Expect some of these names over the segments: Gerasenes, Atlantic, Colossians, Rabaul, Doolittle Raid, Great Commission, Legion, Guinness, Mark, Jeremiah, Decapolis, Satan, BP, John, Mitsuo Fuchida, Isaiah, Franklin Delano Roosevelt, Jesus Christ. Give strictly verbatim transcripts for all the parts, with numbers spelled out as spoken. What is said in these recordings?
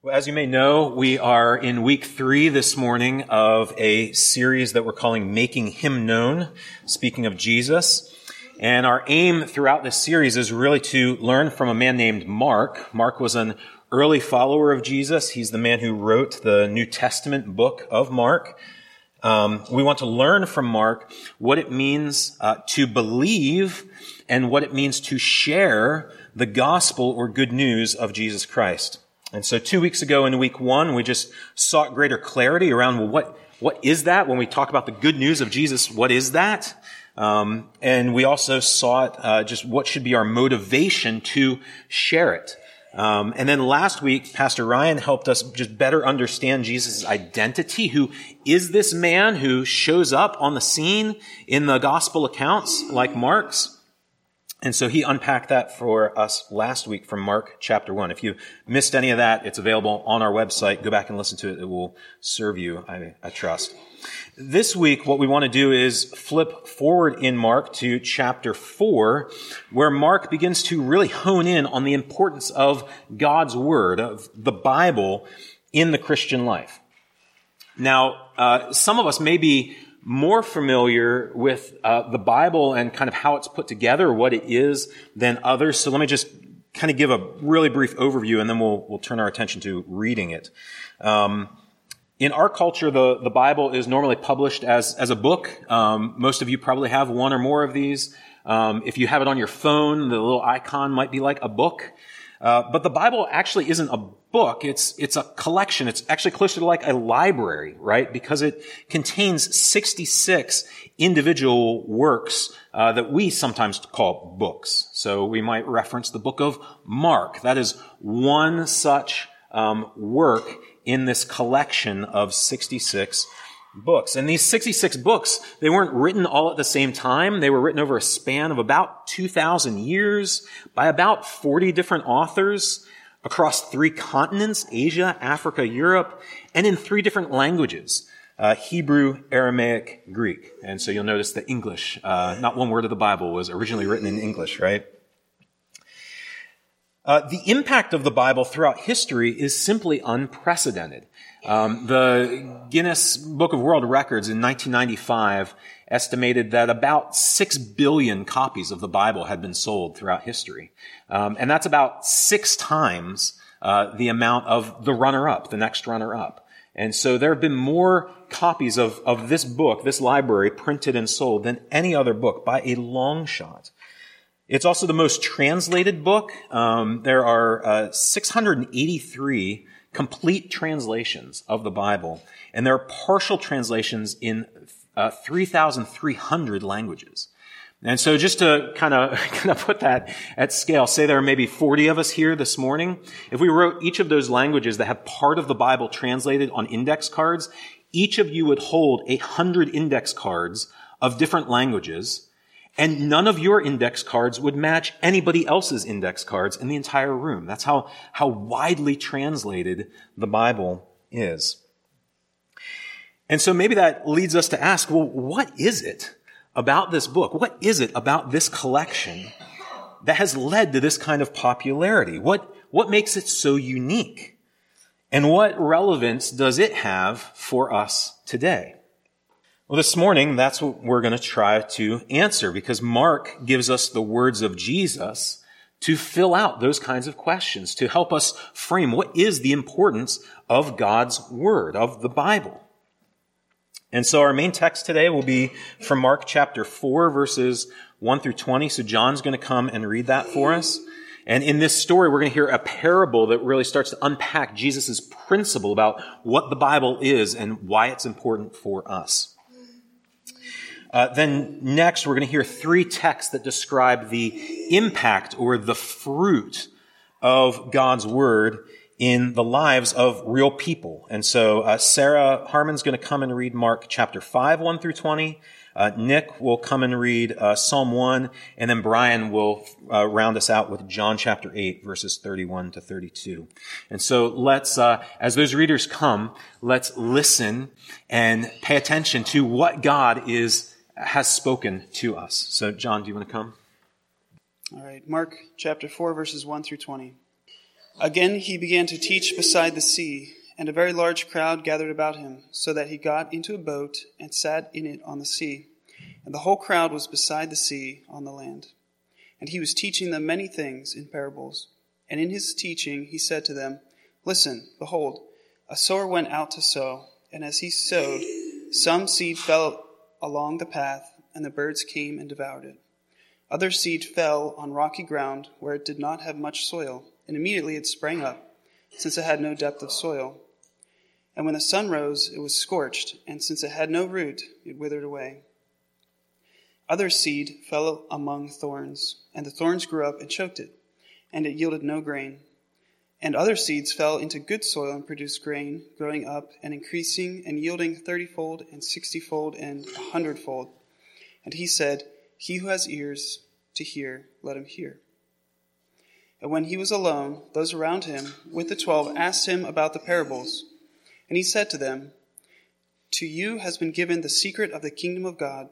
Well, as you may know, we are in week three this morning of a series that we're calling Making Him Known, speaking of Jesus. And our aim throughout this series is really to learn from a man named Mark. Mark was an early follower of Jesus. He's the man who wrote the New Testament book of Mark. Um, we want to learn from Mark what it means uh, to believe and what it means to share the gospel or good news of Jesus Christ. And so two weeks ago in week one, we just sought greater clarity around, well, what, what is that? When we talk about the good news of Jesus, what is that? Um, and we also sought uh, just what should be our motivation to share it. Um, and then last week, Pastor Ryan helped us just better understand Jesus' identity, who is this man who shows up on the scene in the gospel accounts like Mark's. And so he unpacked that for us last week from Mark chapter one. If you missed any of that, it's available on our website. Go back and listen to it. It will serve you, I, I trust. This week, what we want to do is flip forward in Mark to chapter four, where Mark begins to really hone in on the importance of God's Word, of the Bible, in the Christian life. Now, uh, some of us may be more familiar with uh, the Bible and kind of how it's put together, what it is, than others. So let me just kind of give a really brief overview, and then we'll we'll turn our attention to reading it. Um, in our culture, the the Bible is normally published as as a book. Um, most of you probably have one or more of these. Um, if you have it on your phone, the little icon might be like a book. Uh, but the Bible actually isn't a book. It's, it's a collection. It's actually closer to like a library, right? Because it contains sixty-six individual works, uh, that we sometimes call books. So we might reference the book of Mark. That is one such, um, work in this collection of sixty-six books. And these sixty-six books, they weren't written all at the same time. They were written over a span of about two thousand years by about forty different authors across three continents, Asia, Africa, Europe, and in three different languages, uh, Hebrew, Aramaic, Greek. And so you'll notice that English, uh, not one word of the Bible was originally written in English, right? Uh, the impact of the Bible throughout history is simply unprecedented. Um, the Guinness Book of World Records in nineteen ninety-five estimated that about six billion copies of the Bible had been sold throughout history. Um, and that's about six times uh, the amount of the runner-up, the next runner-up. And so there have been more copies of, of this book, this library, printed and sold than any other book by a long shot. It's also the most translated book. Um, there are uh, six hundred eighty-three complete translations of the Bible, and there are partial translations in uh, three thousand three hundred languages. And so just to kind of kind of put that at scale, say there are maybe forty of us here this morning. If we wrote each of those languages that have part of the Bible translated on index cards, each of you would hold one hundred index cards of different languages. And none of your index cards would match anybody else's index cards in the entire room. That's how, how widely translated the Bible is. And so maybe that leads us to ask, well, what is it about this book? What is it about this collection that has led to this kind of popularity? What, what makes it so unique? And what relevance does it have for us today? Well, this morning, that's what we're going to try to answer, because Mark gives us the words of Jesus to fill out those kinds of questions, to help us frame what is the importance of God's Word, of the Bible. And so our main text today will be from Mark chapter four, verses one through twenty. So John's going to come and read that for us. And in this story, we're going to hear a parable that really starts to unpack Jesus' principle about what the Bible is and why it's important for us. Uh, then next, we're going to hear three texts that describe the impact or the fruit of God's Word in the lives of real people. And so uh, Sarah Harmon's going to come and read Mark chapter five, one through twenty. Uh, Nick will come and read uh, Psalm one, and then Brian will uh, round us out with John chapter eight, verses thirty-one to thirty-two. And so let's, uh, as those readers come, let's listen and pay attention to what God is has spoken to us. So, John, do you want to come? All right, Mark chapter four, verses one through twenty. Again he began to teach beside the sea, and a very large crowd gathered about him, so that he got into a boat and sat in it on the sea. And the whole crowd was beside the sea on the land. And he was teaching them many things in parables. And in his teaching he said to them, Listen, behold, a sower went out to sow, and as he sowed, some seed fell along the path, and the birds came and devoured it. Other seed fell on rocky ground, where it did not have much soil, and immediately it sprang up, since it had no depth of soil. And when the sun rose, it was scorched, and since it had no root, it withered away. Other seed fell among thorns, and the thorns grew up and choked it, and it yielded no grain. And other seeds fell into good soil and produced grain, growing up and increasing and yielding thirtyfold and sixtyfold and a hundredfold. And he said, He who has ears to hear, let him hear. And when he was alone, those around him with the twelve asked him about the parables. And he said to them, To you has been given the secret of the kingdom of God,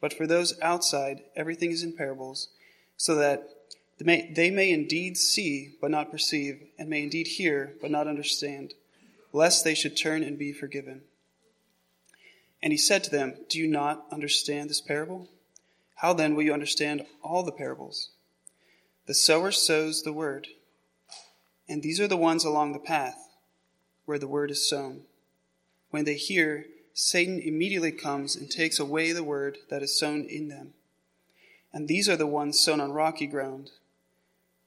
but for those outside, everything is in parables, so that they may, they may indeed see, but not perceive, and may indeed hear, but not understand, lest they should turn and be forgiven. And he said to them, Do you not understand this parable? How then will you understand all the parables? The sower sows the word, and these are the ones along the path where the word is sown. When they hear, Satan immediately comes and takes away the word that is sown in them. And these are the ones sown on rocky ground,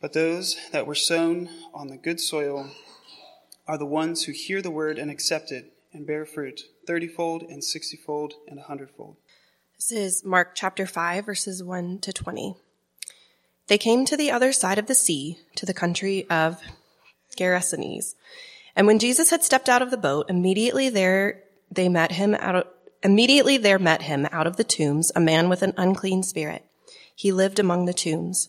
But those that were sown on the good soil are the ones who hear the word and accept it, and bear fruit, thirtyfold and sixtyfold and a hundredfold. This is Mark chapter five, verses one to twenty. They came to the other side of the sea, to the country of Gerasenes. And when Jesus had stepped out of the boat, immediately there they met him out of, immediately there met him out of the tombs a man with an unclean spirit. He lived among the tombs,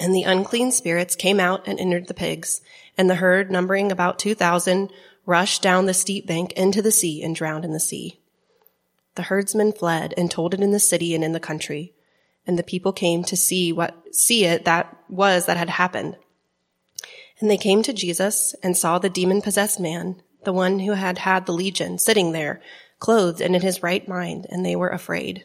And the unclean spirits came out and entered the pigs, and the herd, numbering about two thousand, rushed down the steep bank into the sea and drowned in the sea. The herdsmen fled and told it in the city and in the country, and the people came to see what see it that was that had happened. And they came to Jesus and saw the demon-possessed man, the one who had had the legion, sitting there, clothed and in his right mind, and they were afraid.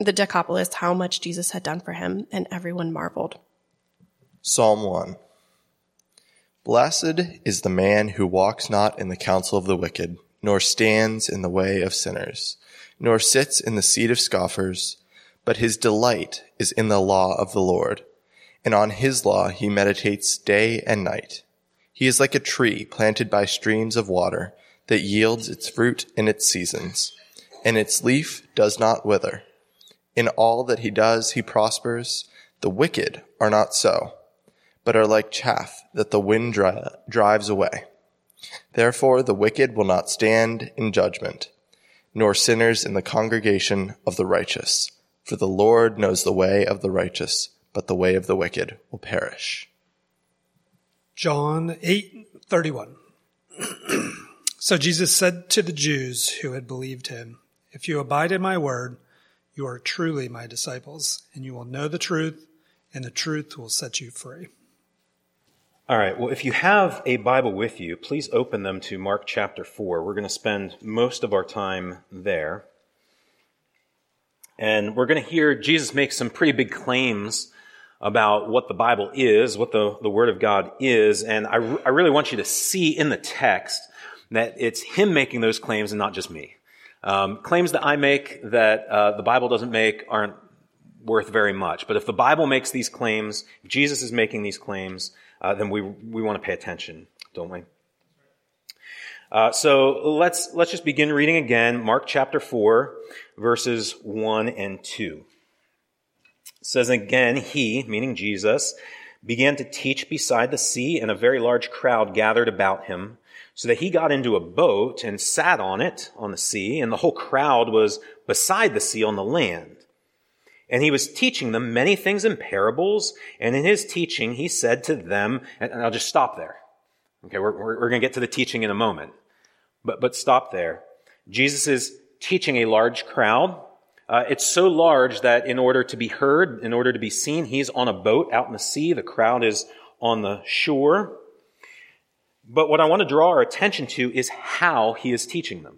the Decapolis how much Jesus had done for him, and everyone marveled. Psalm one. Blessed is the man who walks not in the counsel of the wicked, nor stands in the way of sinners, nor sits in the seat of scoffers, but his delight is in the law of the Lord, and on his law he meditates day and night. He is like a tree planted by streams of water that yields its fruit in its seasons, and its leaf does not wither. In all that he does, he prospers. The wicked are not so, but are like chaff that the wind dri- drives away. Therefore, the wicked will not stand in judgment, nor sinners in the congregation of the righteous. For the Lord knows the way of the righteous, but the way of the wicked will perish. John eight thirty-one. So Jesus said to the Jews who had believed him, "If you abide in my word, you are truly my disciples, and you will know the truth, and the truth will set you free." All right, well, if you have a Bible with you, please open them to Mark chapter four. We're going to spend most of our time there. And we're going to hear Jesus make some pretty big claims about what the Bible is, what the, the Word of God is. And I, I really want you to see in the text that it's him making those claims and not just me. Um, claims that I make that uh, the Bible doesn't make aren't worth very much. But if the Bible makes these claims, if Jesus is making these claims, uh, then we we want to pay attention, don't we? Uh, so let's let's just begin reading again, Mark chapter four, verses one and two. It says, "Again, he," meaning Jesus, "began to teach beside the sea, and a very large crowd gathered about him, so that he got into a boat and sat on it, on the sea, and the whole crowd was beside the sea on the land. And he was teaching them many things in parables, and in his teaching he said to them," and I'll just stop there. Okay, we're, we're, we're going to get to the teaching in a moment, but, but stop there. Jesus is teaching a large crowd. Uh, it's so large that in order to be heard, in order to be seen, he's on a boat out in the sea. The crowd is on the shore. But what I want to draw our attention to is how he is teaching them.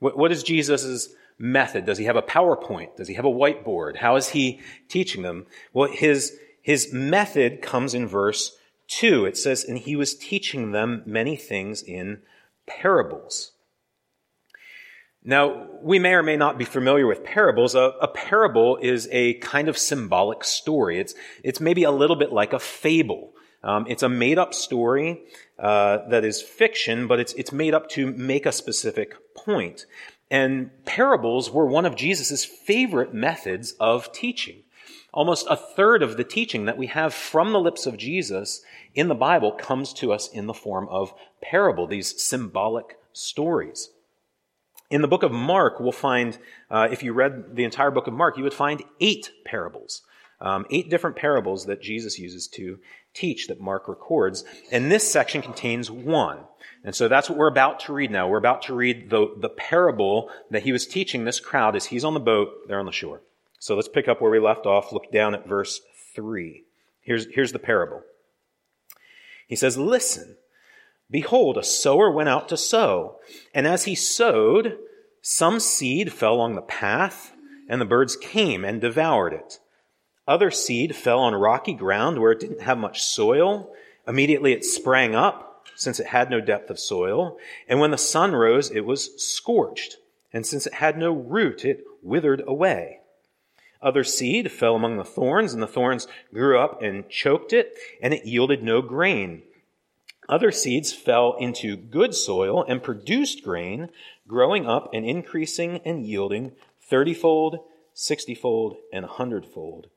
What, what is Jesus' method? Does he have a PowerPoint? Does he have a whiteboard? How is he teaching them? Well, his, his method comes in verse two. It says, "And he was teaching them many things in parables." Now, we may or may not be familiar with parables. A, a parable is a kind of symbolic story. It's, it's maybe a little bit like a fable. Um, it's a made-up story uh, that is fiction, but it's it's made up to make a specific point. And parables were one of Jesus' favorite methods of teaching. Almost a third of the teaching that we have from the lips of Jesus in the Bible comes to us in the form of parable, these symbolic stories. In the book of Mark, we'll find, uh, if you read the entire book of Mark, you would find eight parables. Um, eight different parables that Jesus uses to teach that Mark records. And this section contains one. And so that's what we're about to read now. We're about to read the, the parable that he was teaching this crowd as he's on the boat, they're on the shore. So let's pick up where we left off. Look down at verse three. Here's, here's the parable. He says, "Listen, behold, a sower went out to sow. And as he sowed, some seed fell along the path, and the birds came and devoured it. Other seed fell on rocky ground where it didn't have much soil. Immediately it sprang up, since it had no depth of soil. And when the sun rose, it was scorched. And since it had no root, it withered away. Other seed fell among the thorns, and the thorns grew up and choked it, and it yielded no grain. Other seeds fell into good soil and produced grain, growing up and increasing and yielding thirty-fold, sixty-fold, and a hundredfold.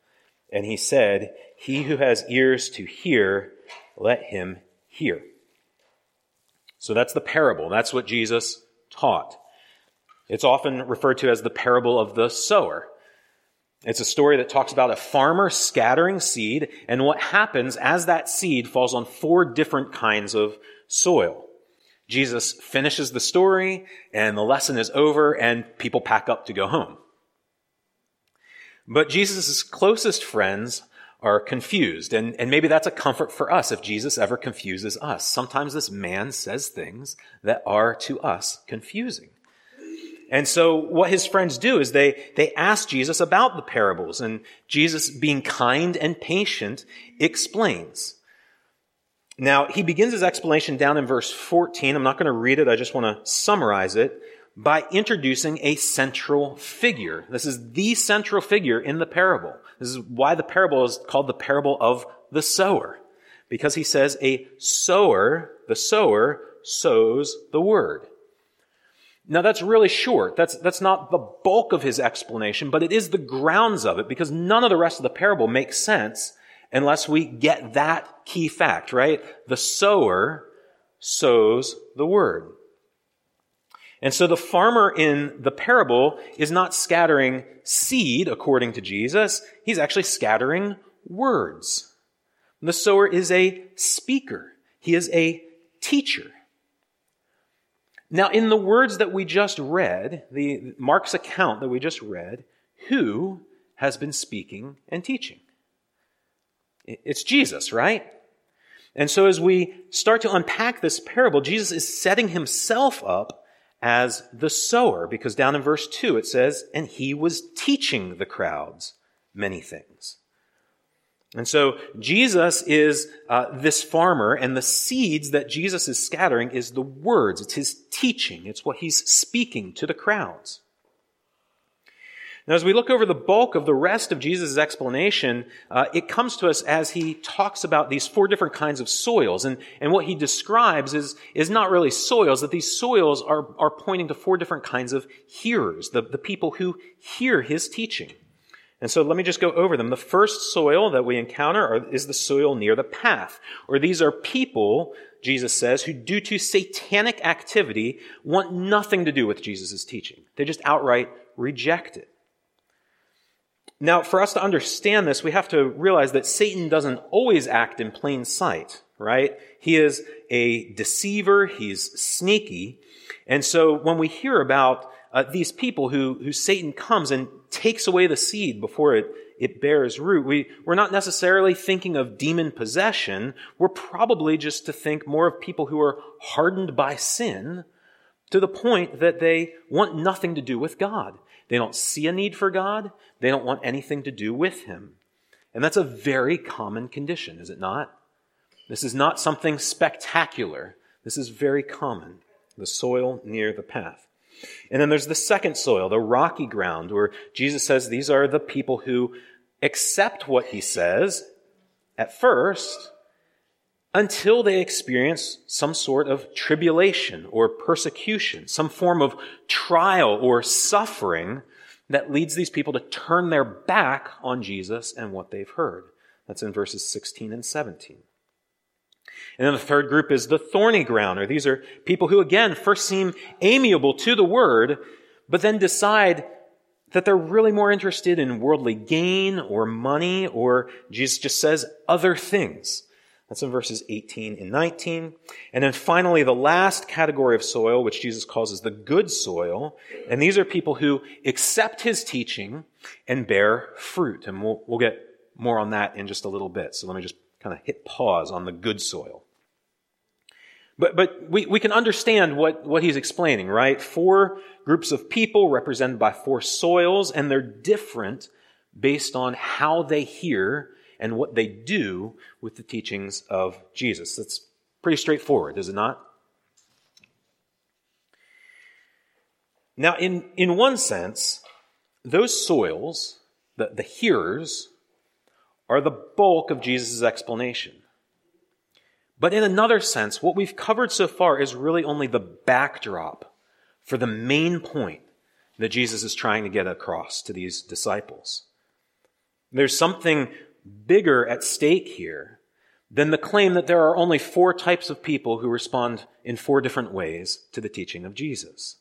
And he said, he who has ears to hear, let him hear." So that's the parable. That's what Jesus taught. It's often referred to as the parable of the sower. It's a story that talks about a farmer scattering seed and what happens as that seed falls on four different kinds of soil. Jesus finishes the story and the lesson is over and people pack up to go home. But Jesus' closest friends are confused, and, and maybe that's a comfort for us if Jesus ever confuses us. Sometimes this man says things that are to us confusing. And so what his friends do is they, they ask Jesus about the parables, and Jesus, being kind and patient, explains. Now, he begins his explanation down in verse fourteen. I'm not going to read it. I just want to summarize it by introducing a central figure. This is the central figure in the parable. This is why the parable is called the parable of the sower, because he says a sower, the sower, sows the word. Now that's really short. That's, that's not the bulk of his explanation, but it is the grounds of it, because none of the rest of the parable makes sense unless we get that key fact, right? The sower sows the word. And so the farmer in the parable is not scattering seed, according to Jesus. He's actually scattering words. And the sower is a speaker. He is a teacher. Now, in the words that we just read, the Mark's account that we just read, who has been speaking and teaching? It's Jesus, right? And so as we start to unpack this parable, Jesus is setting himself up as the sower, because down in verse two it says, and he was teaching the crowds many things. And so Jesus is uh, this farmer, and the seeds that Jesus is scattering is the words. It's his teaching. It's what he's speaking to the crowds. Now, as we look over the bulk of the rest of Jesus' explanation, uh, it comes to us as he talks about these four different kinds of soils. And, and what he describes is, is not really soils, that these soils are, are pointing to four different kinds of hearers, the, the people who hear his teaching. And so let me just go over them. The first soil that we encounter are, is the soil near the path, or these are people, Jesus says, who due to satanic activity want nothing to do with Jesus' teaching. They just outright reject it. Now, for us to understand this, we have to realize that Satan doesn't always act in plain sight, right? He is a deceiver. He's sneaky. And so when we hear about uh, these people who, who Satan comes and takes away the seed before it, it bears root, we, we're not necessarily thinking of demon possession. We're probably just to think more of people who are hardened by sin to the point that they want nothing to do with God. They don't see a need for God. They don't want anything to do with him. And that's a very common condition, is it not? This is not something spectacular. This is very common, the soil near the path. And then there's the second soil, the rocky ground, where Jesus says these are the people who accept what he says at first until they experience some sort of tribulation or persecution, some form of trial or suffering that leads these people to turn their back on Jesus and what they've heard. That's in verses sixteen and seventeen. And then the third group is the thorny ground, or these are people who, again, first seem amiable to the word, but then decide that they're really more interested in worldly gain or money, or Jesus just says other things. That's in verses eighteen and nineteen. And then finally, the last category of soil, which Jesus calls as the good soil. And these are people who accept his teaching and bear fruit. And we'll, we'll get more on that in just a little bit. So let me just kind of hit pause on the good soil. But, but we, we can understand what, what he's explaining, right? Four groups of people represented by four soils, and they're different based on how they hear and what they do with the teachings of Jesus. That's pretty straightforward, is it not? Now, in, in one sense, those soils, the, the hearers, are the bulk of Jesus' explanation. But in another sense, what we've covered so far is really only the backdrop for the main point that Jesus is trying to get across to these disciples. There's something bigger at stake here than the claim that there are only four types of people who respond in four different ways to the teaching of Jesus.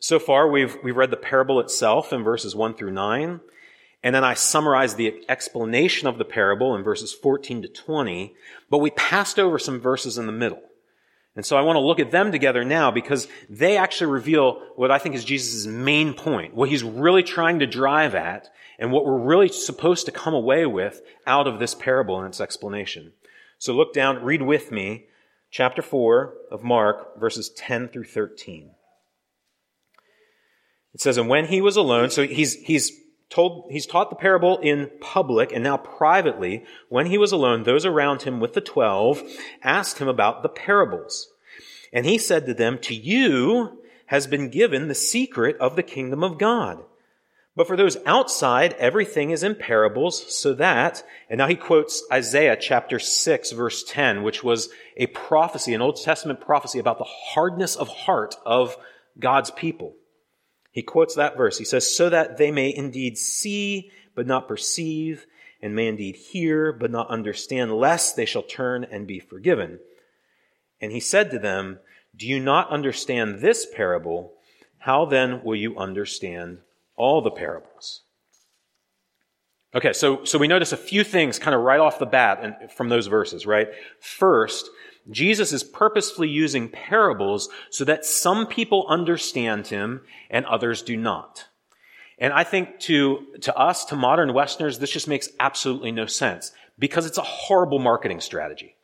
So far, we've we've read the parable itself in verses one through nine, and then I summarized the explanation of the parable in verses fourteen to twenty, but we passed over some verses in the middle. And so I want to look at them together now, because they actually reveal what I think is Jesus' main point, what he's really trying to drive at, and what we're really supposed to come away with out of this parable and its explanation. So look down, read with me, chapter four of Mark, verses ten through thirteen. It says, and when he was alone, so he's, he's told, he's taught the parable in public, and now privately, when he was alone, those around him with the twelve asked him about the parables. And he said to them, to you has been given the secret of the kingdom of God. But for those outside, everything is in parables, so that, and now he quotes Isaiah chapter six, verse ten, which was a prophecy, an Old Testament prophecy about the hardness of heart of God's people. He quotes that verse. He says, so that they may indeed see, but not perceive, and may indeed hear, but not understand, lest they shall turn and be forgiven. And he said to them, do you not understand this parable? How then will you understand all the parables? Okay, so, so we notice a few things kind of right off the bat and from those verses, right? First, Jesus is purposefully using parables so that some people understand him and others do not. And I think to, to us, to modern Westerners, this just makes absolutely no sense because it's a horrible marketing strategy.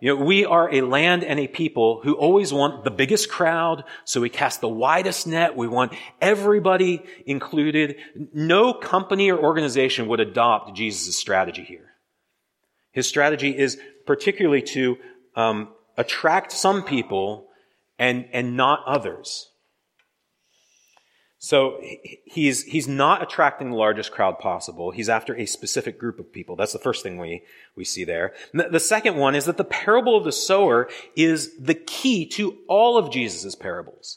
You know, we are a land and a people who always want the biggest crowd, so we cast the widest net. We want everybody included. No company or organization would adopt Jesus' strategy here. His strategy is particularly to um, attract some people and and not others. So he's he's not attracting the largest crowd possible. He's after a specific group of people. That's the first thing we, we see there. The second one is that the parable of the sower is the key to all of Jesus' parables.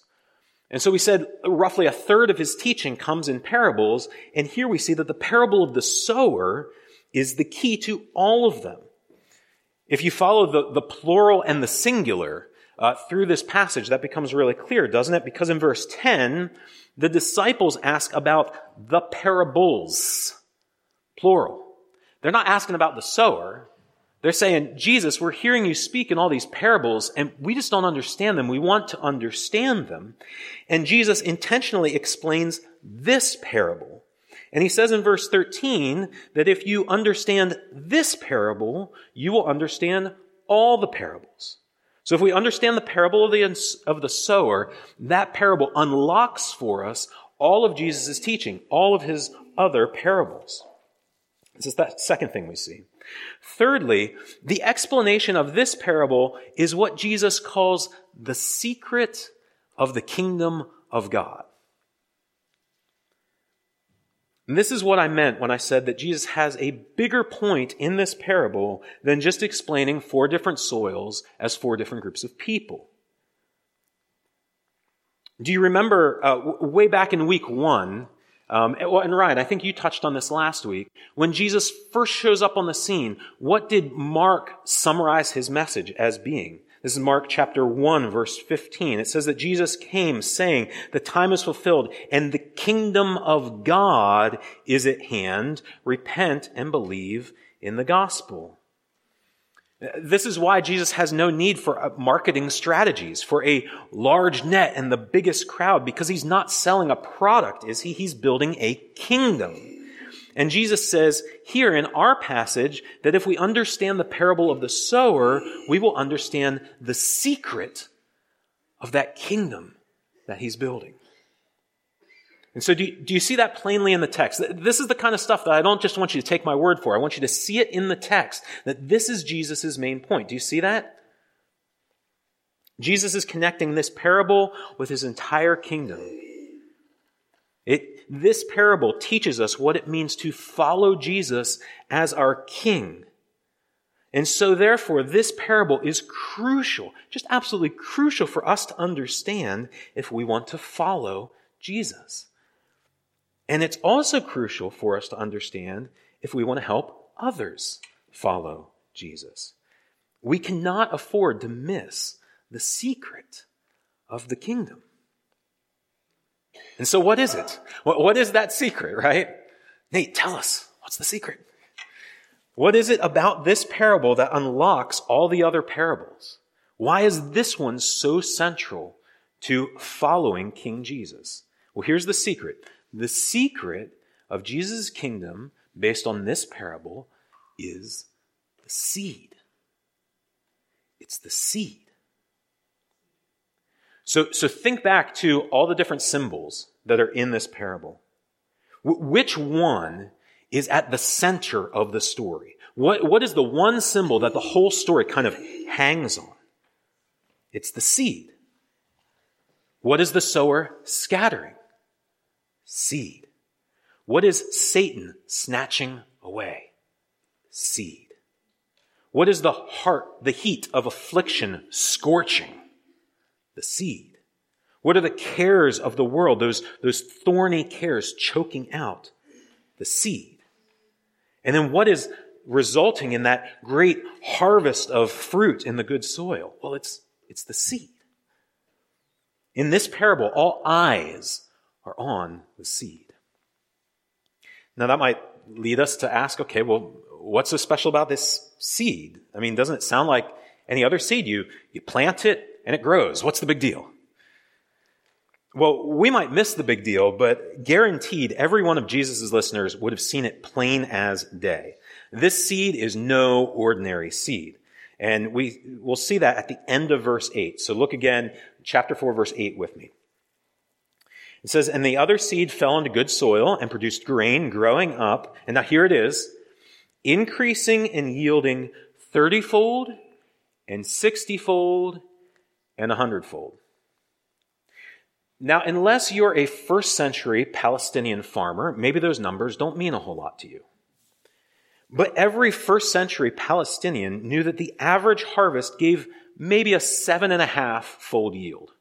And so we said roughly a third of his teaching comes in parables, and here we see that the parable of the sower is the key to all of them. If you follow the, the plural and the singular uh, through this passage, that becomes really clear, doesn't it? Because in verse ten, the disciples ask about the parables, plural. They're not asking about the sower. They're saying, Jesus, we're hearing you speak in all these parables, and we just don't understand them. We want to understand them. And Jesus intentionally explains this parable. And he says in verse thirteen that if you understand this parable, you will understand all the parables. So if we understand the parable of the, of the sower, that parable unlocks for us all of Jesus' teaching, all of his other parables. This is that second thing we see. Thirdly, the explanation of this parable is what Jesus calls the secret of the kingdom of God. And this is what I meant when I said that Jesus has a bigger point in this parable than just explaining four different soils as four different groups of people. Do you remember uh, w- way back in week one, um, and Ryan, I think you touched on this last week, when Jesus first shows up on the scene, what did Mark summarize his message as being? This is Mark chapter one, verse fifteen. It says that Jesus came saying, the time is fulfilled and the kingdom of God is at hand. Repent and believe in the gospel. This is why Jesus has no need for marketing strategies, for a large net and the biggest crowd, because he's not selling a product, is he? He's building a kingdom. And Jesus says here in our passage that if we understand the parable of the sower, we will understand the secret of that kingdom that he's building. And so do you, do you see that plainly in the text? This is the kind of stuff that I don't just want you to take my word for. I want you to see it in the text, that this is Jesus' main point. Do you see that? Jesus is connecting this parable with his entire kingdom. It, this parable teaches us what it means to follow Jesus as our king. And so therefore, this parable is crucial, just absolutely crucial for us to understand if we want to follow Jesus. And it's also crucial for us to understand if we want to help others follow Jesus. We cannot afford to miss the secret of the kingdom. And so what is it? What is that secret, right? Nate, tell us. What's the secret? What is it about this parable that unlocks all the other parables? Why is this one so central to following King Jesus? Well, here's the secret. The secret of Jesus' kingdom, based on this parable, is the seed. It's the seed. So, so think back to all the different symbols that are in this parable. W- which one is at the center of the story? What, what is the one symbol that the whole story kind of hangs on? It's the seed. What is the sower scattering? Seed. What is Satan snatching away? Seed. What is the heart, the heat of affliction scorching? The seed. What are the cares of the world, those, those thorny cares choking out? The seed. And then what is resulting in that great harvest of fruit in the good soil? Well, it's, it's the seed. In this parable, all eyes are on the seed. Now, that might lead us to ask, okay, well, what's so special about this seed? I mean, doesn't it sound like any other seed? You, you plant it and it grows. What's the big deal? Well, we might miss the big deal, but guaranteed every one of Jesus' listeners would have seen it plain as day. This seed is no ordinary seed. And we will see that at the end of verse eight. So look again, chapter four, verse eight with me. It says, "And the other seed fell into good soil and produced grain growing up." And now here it is, "increasing and yielding thirty-fold and sixty-fold and a hundredfold." Now, unless you're a first century Palestinian farmer, maybe those numbers don't mean a whole lot to you. But every first century Palestinian knew that the average harvest gave maybe a seven and a half fold yield.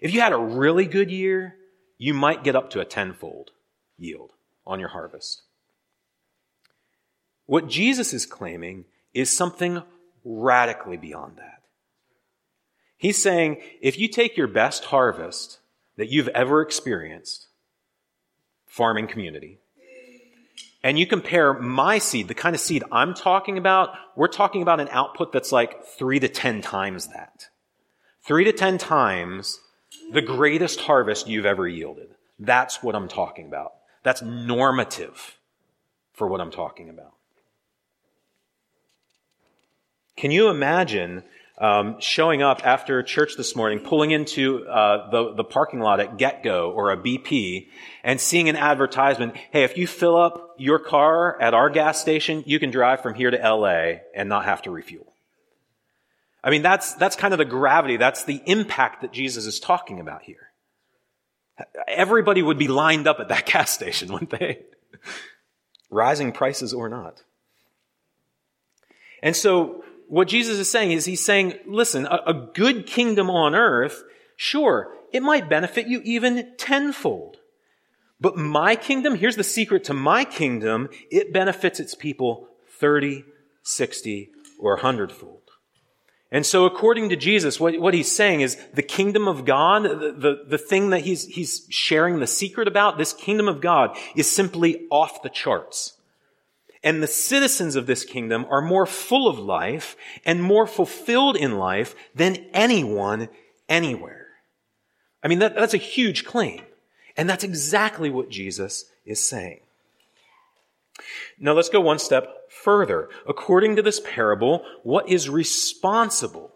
If you had a really good year, you might get up to a tenfold yield on your harvest. What Jesus is claiming is something radically beyond that. He's saying, if you take your best harvest that you've ever experienced, farming community, and you compare my seed, the kind of seed I'm talking about, we're talking about an output that's like three to ten times that. Three to ten times the greatest harvest you've ever yielded. That's what I'm talking about. That's normative for what I'm talking about. Can you imagine um, showing up after church this morning, pulling into uh, the, the parking lot at Get-Go or a B P and seeing an advertisement, "Hey, if you fill up your car at our gas station, you can drive from here to L A and not have to refuel." I mean, that's that's kind of the gravity. That's the impact that Jesus is talking about here. Everybody would be lined up at that gas station, wouldn't they? Rising prices or not. And so what Jesus is saying is he's saying, listen, a, a good kingdom on earth, sure, it might benefit you even tenfold. But my kingdom, here's the secret to my kingdom, it benefits its people thirty, sixty, or a hundredfold. And so according to Jesus, what, what he's saying is the kingdom of God, the, the, the thing that he's, he's sharing the secret about, this kingdom of God is simply off the charts. And the citizens of this kingdom are more full of life and more fulfilled in life than anyone anywhere. I mean, that, that's a huge claim. And that's exactly what Jesus is saying. Now let's go one step further. According to this parable, what is responsible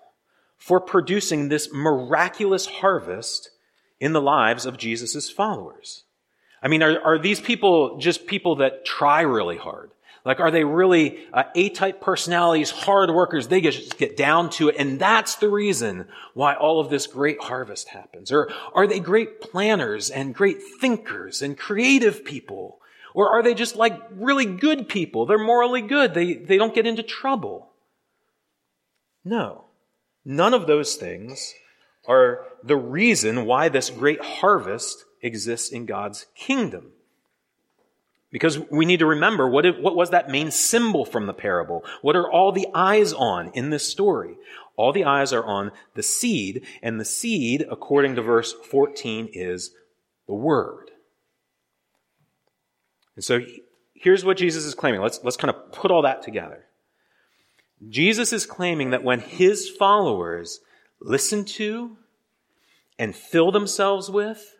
for producing this miraculous harvest in the lives of Jesus' followers? I mean, are, are these people just people that try really hard? Like, are they really uh, A-type personalities, hard workers? They just get down to it, and that's the reason why all of this great harvest happens. Or are they great planners and great thinkers and creative people? Or are they just like really good people? They're morally good. They, they don't get into trouble. No, none of those things are the reason why this great harvest exists in God's kingdom. Because we need to remember, what, it, what was that main symbol from the parable? What are all the eyes on in this story? All the eyes are on the seed, and the seed, according to verse fourteen, is the word. And so here's what Jesus is claiming. Let's, let's kind of put all that together. Jesus is claiming that when his followers listen to and fill themselves with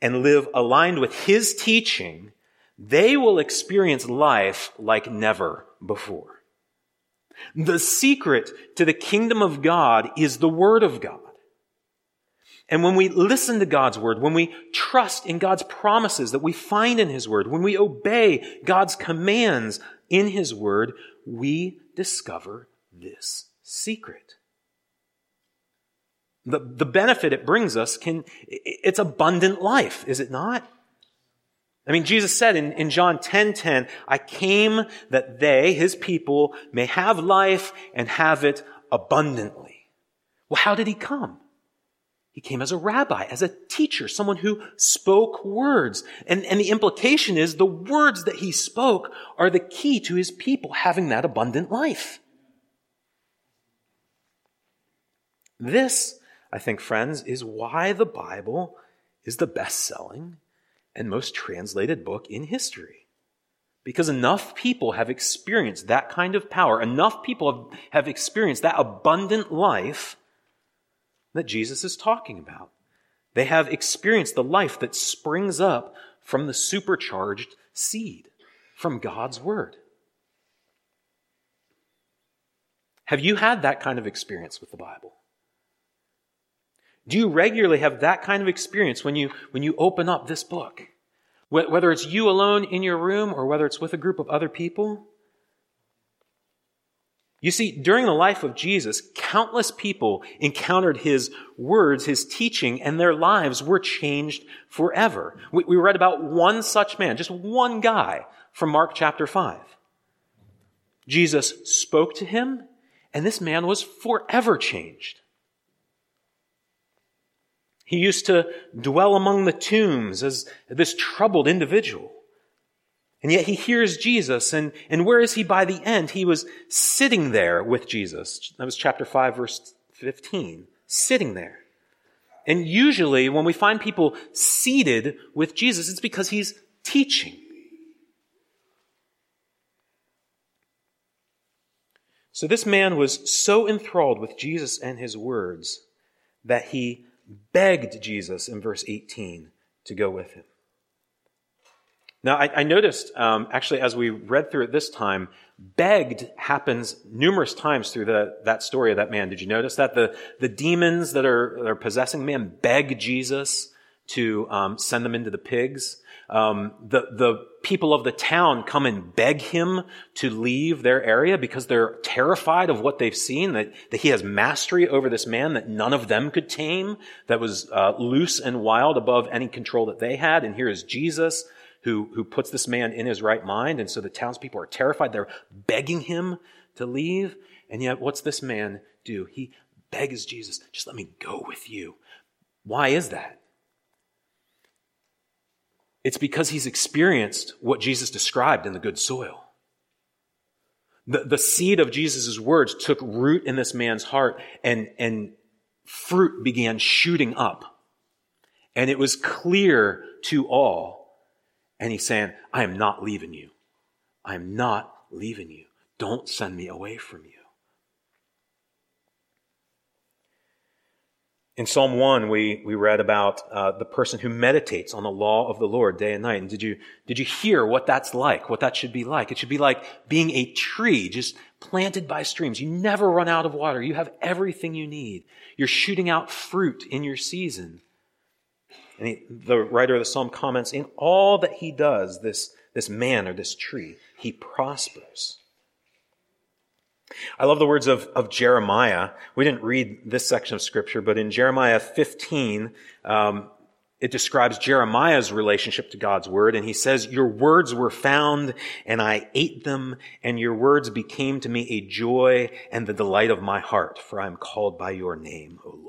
and live aligned with his teaching, they will experience life like never before. The secret to the kingdom of God is the Word of God. And when we listen to God's Word, when we trust in God's promises that we find in His Word, when we obey God's commands in His Word, we discover this secret. The, the benefit it brings us can, it's abundant life, is it not? I mean, Jesus said in, in John ten ten, I came that they, his people, may have life and have it abundantly. Well, how did he come? He came as a rabbi, as a teacher, someone who spoke words. And, and the implication is the words that he spoke are the key to his people having that abundant life. This, I think, friends, is why the Bible is the best-selling and most translated book in history. Because enough people have experienced that kind of power, enough people have, have experienced that abundant life that Jesus is talking about. They have experienced the life that springs up from the supercharged seed, from God's word. Have you had that kind of experience with the Bible? Do you regularly have that kind of experience when you, when you open up this book? Whether it's you alone in your room or whether it's with a group of other people? You see, during the life of Jesus, countless people encountered his words, his teaching, and their lives were changed forever. We, we read about one such man, just one guy, from Mark chapter five. Jesus spoke to him, and this man was forever changed. He used to dwell among the tombs as this troubled individual. And yet he hears Jesus, and, and where is he by the end? He was sitting there with Jesus. That was chapter five, verse fifteen. Sitting there. And usually when we find people seated with Jesus, it's because he's teaching. So this man was so enthralled with Jesus and his words that he begged Jesus in verse eighteen to go with him. Now, I, I noticed, um, actually, as we read through it this time, begged happens numerous times through the, that story of that man. Did you notice that? The, the demons that are, that are possessing man beg Jesus to um, send them into the pigs. Um, the, the people of the town come and beg him to leave their area because they're terrified of what they've seen, that, that he has mastery over this man that none of them could tame, that was uh, loose and wild above any control that they had. And here is Jesus, who who puts this man in his right mind, and so the townspeople are terrified. They're begging him to leave, and yet what's this man do? He begs Jesus, just let me go with you. Why is that? It's because he's experienced what Jesus described in the good soil. The, the seed of Jesus' words took root in this man's heart, and, and fruit began shooting up. And it was clear to all. And he's saying, I am not leaving you. I am not leaving you. Don't send me away from you. In Psalm one, we, we read about uh, the person who meditates on the law of the Lord day and night. And did you, did you hear what that's like, what that should be like? It should be like being a tree just planted by streams. You never run out of water. You have everything you need. You're shooting out fruit in your season. And he, the writer of the psalm comments, in all that he does, this, this man or this tree, he prospers. I love the words of, of Jeremiah. We didn't read this section of Scripture, but in Jeremiah fifteen, um, it describes Jeremiah's relationship to God's Word, and he says, your words were found, and I ate them, and your words became to me a joy and the delight of my heart, for I am called by your name, O Lord.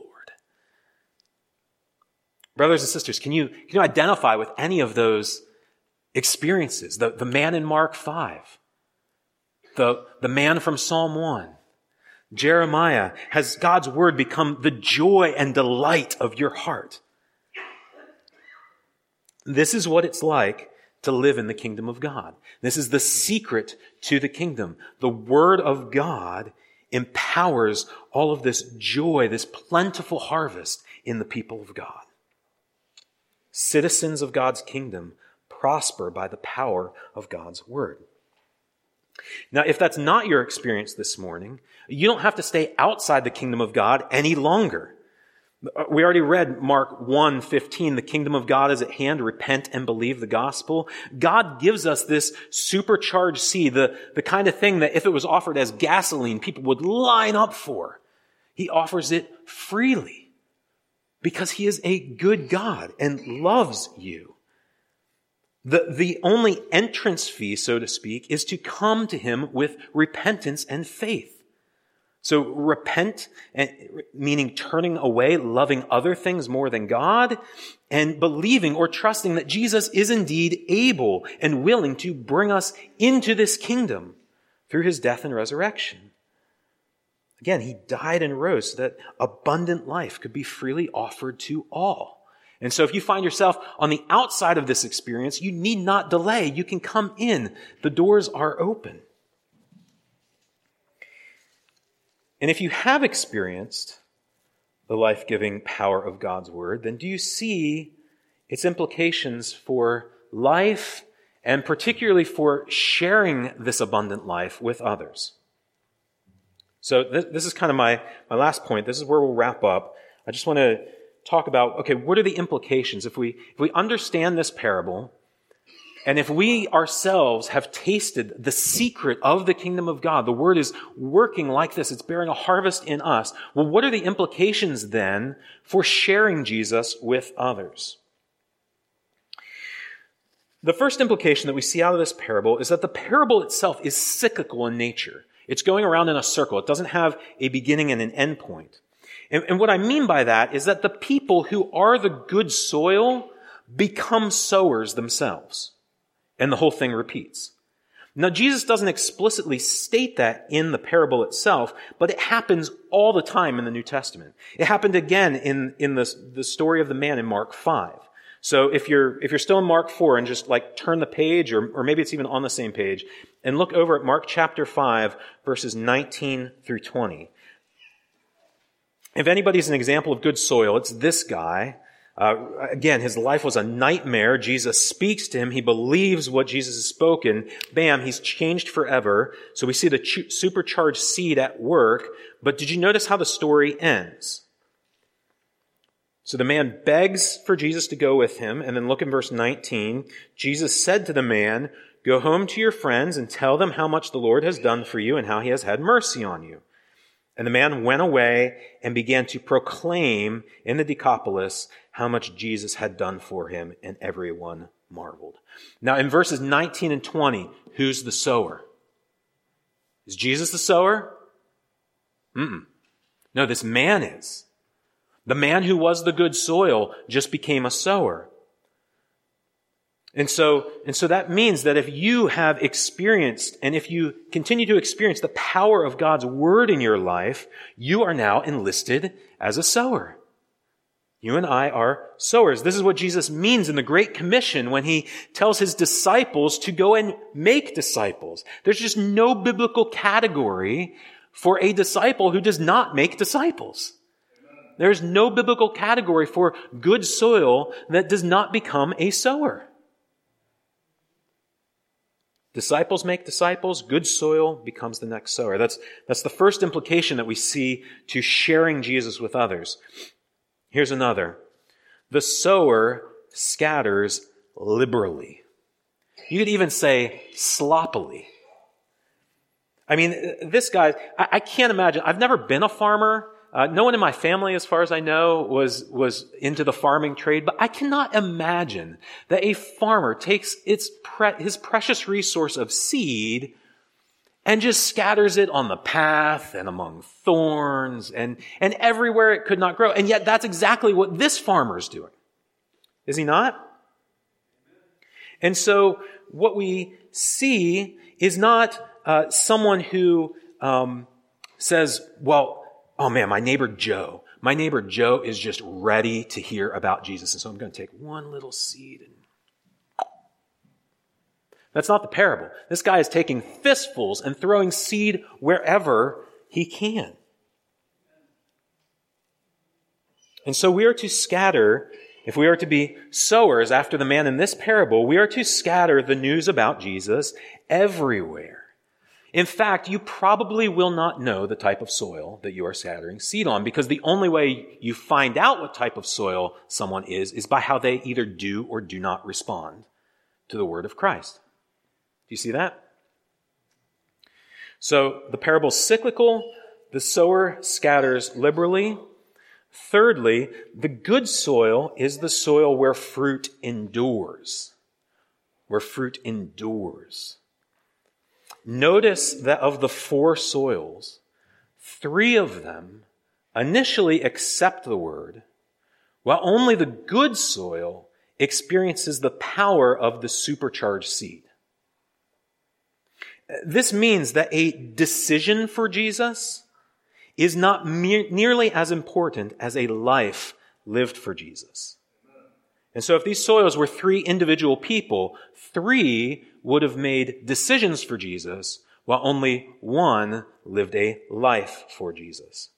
Brothers and sisters, can you, can you identify with any of those experiences? The, the man in Mark five, the, the man from Psalm one, Jeremiah, has God's word become the joy and delight of your heart? This is what it's like to live in the kingdom of God. This is the secret to the kingdom. The word of God empowers all of this joy, this plentiful harvest in the people of God. Citizens of God's kingdom prosper by the power of God's word. Now, if that's not your experience this morning, you don't have to stay outside the kingdom of God any longer. We already read Mark one fifteen, the kingdom of God is at hand, repent and believe the gospel. God gives us this supercharged seed, the, the kind of thing that if it was offered as gasoline, people would line up for. He offers it freely. Because he is a good God and loves you. The, the only entrance fee, so to speak, is to come to him with repentance and faith. So repent, meaning turning away, loving other things more than God, and believing or trusting that Jesus is indeed able and willing to bring us into this kingdom through his death and resurrection. Again, he died and rose so that abundant life could be freely offered to all. And so if you find yourself on the outside of this experience, you need not delay. You can come in. The doors are open. And if you have experienced the life-giving power of God's word, then do you see its implications for life and particularly for sharing this abundant life with others? So th- this is kind of my, my last point. This is where we'll wrap up. I just want to talk about, okay, what are the implications? If we, if we understand this parable, and if we ourselves have tasted the secret of the kingdom of God, the word is working like this, it's bearing a harvest in us. Well, what are the implications then for sharing Jesus with others? The first implication that we see out of this parable is that the parable itself is cyclical in nature. It's going around in a circle. It doesn't have a beginning and an end point. And, and what I mean by that is that the people who are the good soil become sowers themselves. And the whole thing repeats. Now, Jesus doesn't explicitly state that in the parable itself, but it happens all the time in the New Testament. It happened again in, in the, the story of the man in Mark five. So if you're, if you're still in Mark four and just like turn the page, or, or maybe it's even on the same page, and look over at Mark chapter five, verses nineteen through twenty. If anybody's an example of good soil, it's this guy. Uh, again, his life was a nightmare. Jesus speaks to him. He believes what Jesus has spoken. Bam, he's changed forever. So we see the ch- supercharged seed at work. But did you notice how the story ends? So the man begs for Jesus to go with him. And then look in verse nineteen. Jesus said to the man, "Go home to your friends and tell them how much the Lord has done for you and how he has had mercy on you." And the man went away and began to proclaim in the Decapolis how much Jesus had done for him, and everyone marveled. Now, in verses nineteen and twenty, who's the sower? Is Jesus the sower? Mm-mm. No, this man is. The man who was the good soil just became a sower. And so, and so that means that if you have experienced and if you continue to experience the power of God's word in your life, you are now enlisted as a sower. You and I are sowers. This is what Jesus means in the Great Commission when he tells his disciples to go and make disciples. There's just no biblical category for a disciple who does not make disciples. There's no biblical category for good soil that does not become a sower. Disciples make disciples, good soil becomes the next sower. That's, that's the first implication that we see to sharing Jesus with others. Here's another. The sower scatters liberally. You could even say sloppily. I mean, this guy, I, I can't imagine. I've never been a farmer. Uh, no one in my family, as far as I know, was was into the farming trade, but I cannot imagine that a farmer takes its pre- his precious resource of seed and just scatters it on the path and among thorns and, and everywhere it could not grow. And yet that's exactly what this farmer is doing. Is he not? And so what we see is not uh, someone who um, says, well, oh man, my neighbor Joe, my neighbor Joe is just ready to hear about Jesus. And so I'm going to take one little seed. And that's not the parable. This guy is taking fistfuls and throwing seed wherever he can. And so we are to scatter, if we are to be sowers after the man in this parable, we are to scatter the news about Jesus everywhere. In fact, you probably will not know the type of soil that you are scattering seed on, because the only way you find out what type of soil someone is is by how they either do or do not respond to the word of Christ. Do you see that? So the parable is cyclical. The sower scatters liberally. Thirdly, the good soil is the soil where fruit endures. where fruit endures. Notice that of the four soils, three of them initially accept the word, while only the good soil experiences the power of the supercharged seed. This means that a decision for Jesus is not me- nearly as important as a life lived for Jesus. And so if these soils were three individual people, three would have made decisions for Jesus, while only one lived a life for Jesus.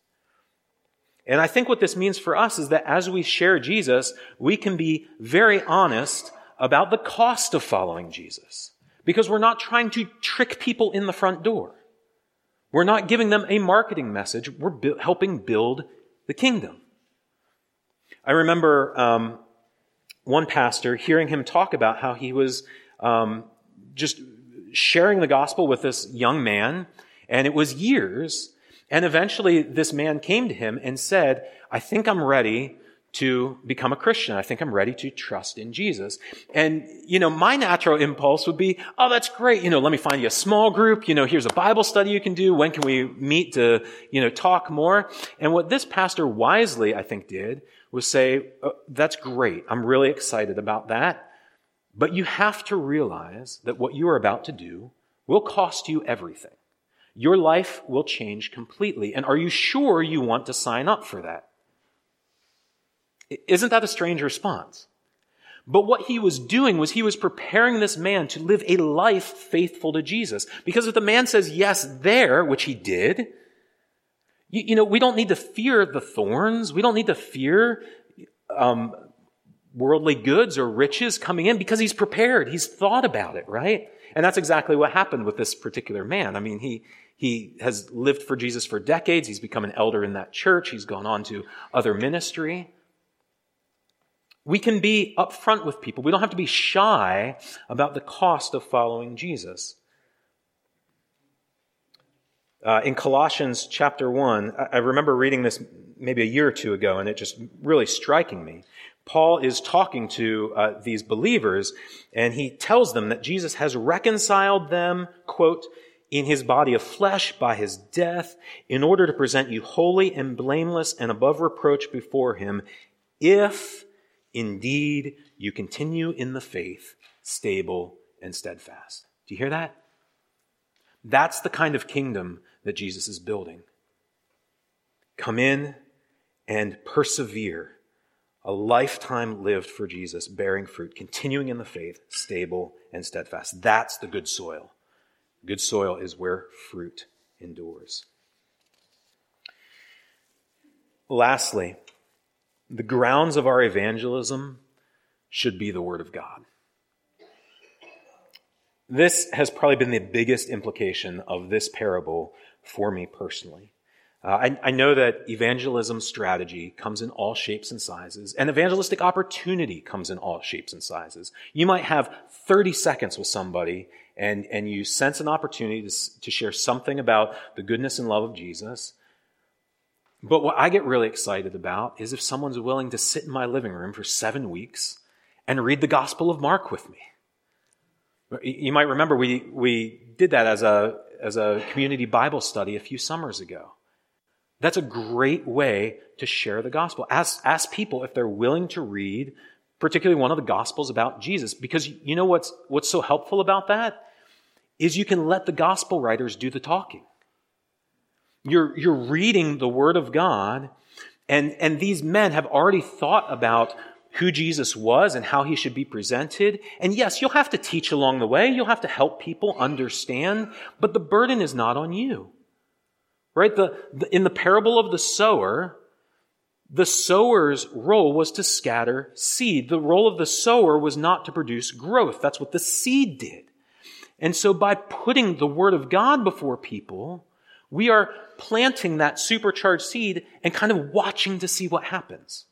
And I think what this means for us is that as we share Jesus, we can be very honest about the cost of following Jesus, because we're not trying to trick people in the front door. We're not giving them a marketing message. We're bu- helping build the kingdom. I remember um, one pastor, hearing him talk about how he was um, just sharing the gospel with this young man, and it was years. And eventually this man came to him and said, I think I'm ready to become a Christian. I think I'm ready to trust in Jesus. And, you know, my natural impulse would be, oh, that's great. You know, let me find you a small group. You know, here's a Bible study you can do. When can we meet to, you know, talk more? And what this pastor wisely, I think, did was say, oh, that's great. I'm really excited about that. But you have to realize that what you are about to do will cost you everything. Your life will change completely. And are you sure you want to sign up for that? Isn't that a strange response? But what he was doing was he was preparing this man to live a life faithful to Jesus. Because if the man says yes there, which he did, you, you know, we don't need to fear the thorns. We don't need to fear um, worldly goods or riches coming in, because he's prepared. He's thought about it, right? And that's exactly what happened with this particular man. I mean, he... He has lived for Jesus for decades. He's become an elder in that church. He's gone on to other ministry. We can be upfront with people. We don't have to be shy about the cost of following Jesus. Uh, in Colossians chapter one, I remember reading this maybe a year or two ago, and it just really striking me. Paul is talking to uh, these believers, and he tells them that Jesus has reconciled them, quote, in his body of flesh by his death, in order to present you holy and blameless and above reproach before him, if indeed you continue in the faith, stable and steadfast. Do you hear that? That's the kind of kingdom that Jesus is building. Come in and persevere. A lifetime lived for Jesus, bearing fruit, continuing in the faith, stable and steadfast. That's the good soil. Good soil is where fruit endures. Lastly, the grounds of our evangelism should be the Word of God. This has probably been the biggest implication of this parable for me personally. Uh, I, I know that evangelism strategy comes in all shapes and sizes, and evangelistic opportunity comes in all shapes and sizes. You might have thirty seconds with somebody, and, and you sense an opportunity to, to share something about the goodness and love of Jesus. But what I get really excited about is if someone's willing to sit in my living room for seven weeks and read the Gospel of Mark with me. You might remember we, we did that as a, as a community Bible study a few summers ago. That's a great way to share the gospel. Ask, ask people if they're willing to read, particularly one of the gospels about Jesus, because you know what's, what's so helpful about that is you can let the gospel writers do the talking. You're, you're reading the Word of God, and, and these men have already thought about who Jesus was and how he should be presented. And yes, you'll have to teach along the way. You'll have to help people understand, but the burden is not on you. Right? The, the, in the parable of the sower, the sower's role was to scatter seed. The role of the sower was not to produce growth. That's what the seed did. And so by putting the Word of God before people, we are planting that supercharged seed and kind of watching to see what happens.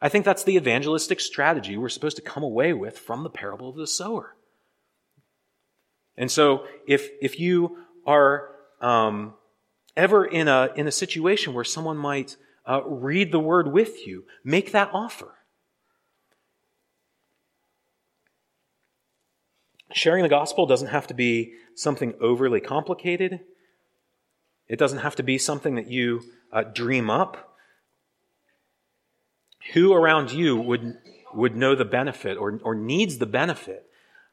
I think that's the evangelistic strategy we're supposed to come away with from the parable of the sower. And so if, if you are... Um, ever in a in a situation where someone might uh, read the Word with you, make that offer. Sharing the gospel doesn't have to be something overly complicated. It doesn't have to be something that you uh, dream up. Who around you would would know the benefit or, or needs the benefit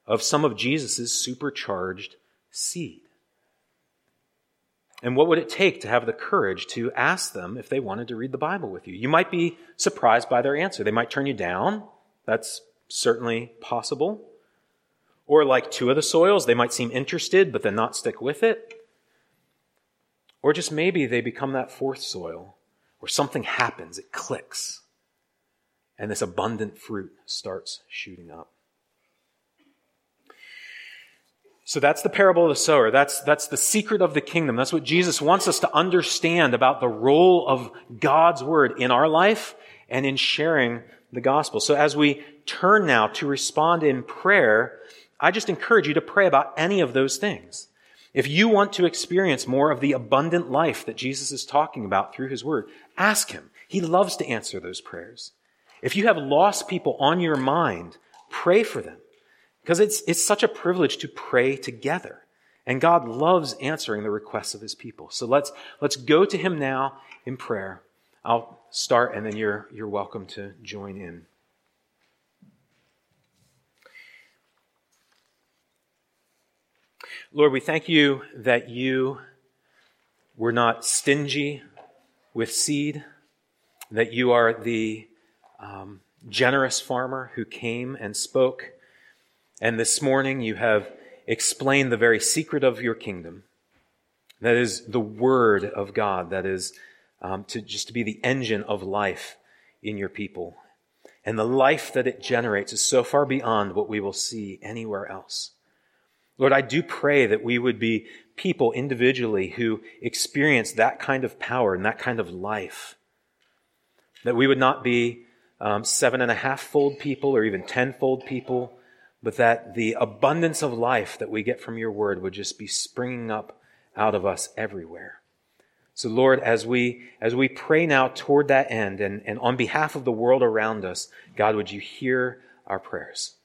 of some of Jesus' supercharged seed? And what would it take to have the courage to ask them if they wanted to read the Bible with you? You might be surprised by their answer. They might turn you down. That's certainly possible. Or like two of the soils, they might seem interested but then not stick with it. Or just maybe they become that fourth soil where something happens, it clicks, and this abundant fruit starts shooting up. So that's the parable of the sower. That's, that's the secret of the kingdom. That's what Jesus wants us to understand about the role of God's word in our life and in sharing the gospel. So as we turn now to respond in prayer, I just encourage you to pray about any of those things. If you want to experience more of the abundant life that Jesus is talking about through his word, ask him. He loves to answer those prayers. If you have lost people on your mind, pray for them. Because it's it's such a privilege to pray together. And God loves answering the requests of his people. So let's let's go to him now in prayer. I'll start and then you're you're welcome to join in. Lord, we thank you that you were not stingy with seed, that you are the um, generous farmer who came and spoke. And this morning you have explained the very secret of your kingdom. That is the word of God. That is um, to just to be the engine of life in your people. And the life that it generates is so far beyond what we will see anywhere else. Lord, I do pray that we would be people individually who experience that kind of power and that kind of life. That we would not be um, seven and a half fold people or even tenfold people, but that the abundance of life that we get from your word would just be springing up out of us everywhere. So Lord, as we as we pray now toward that end and, and on behalf of the world around us, God, would you hear our prayers?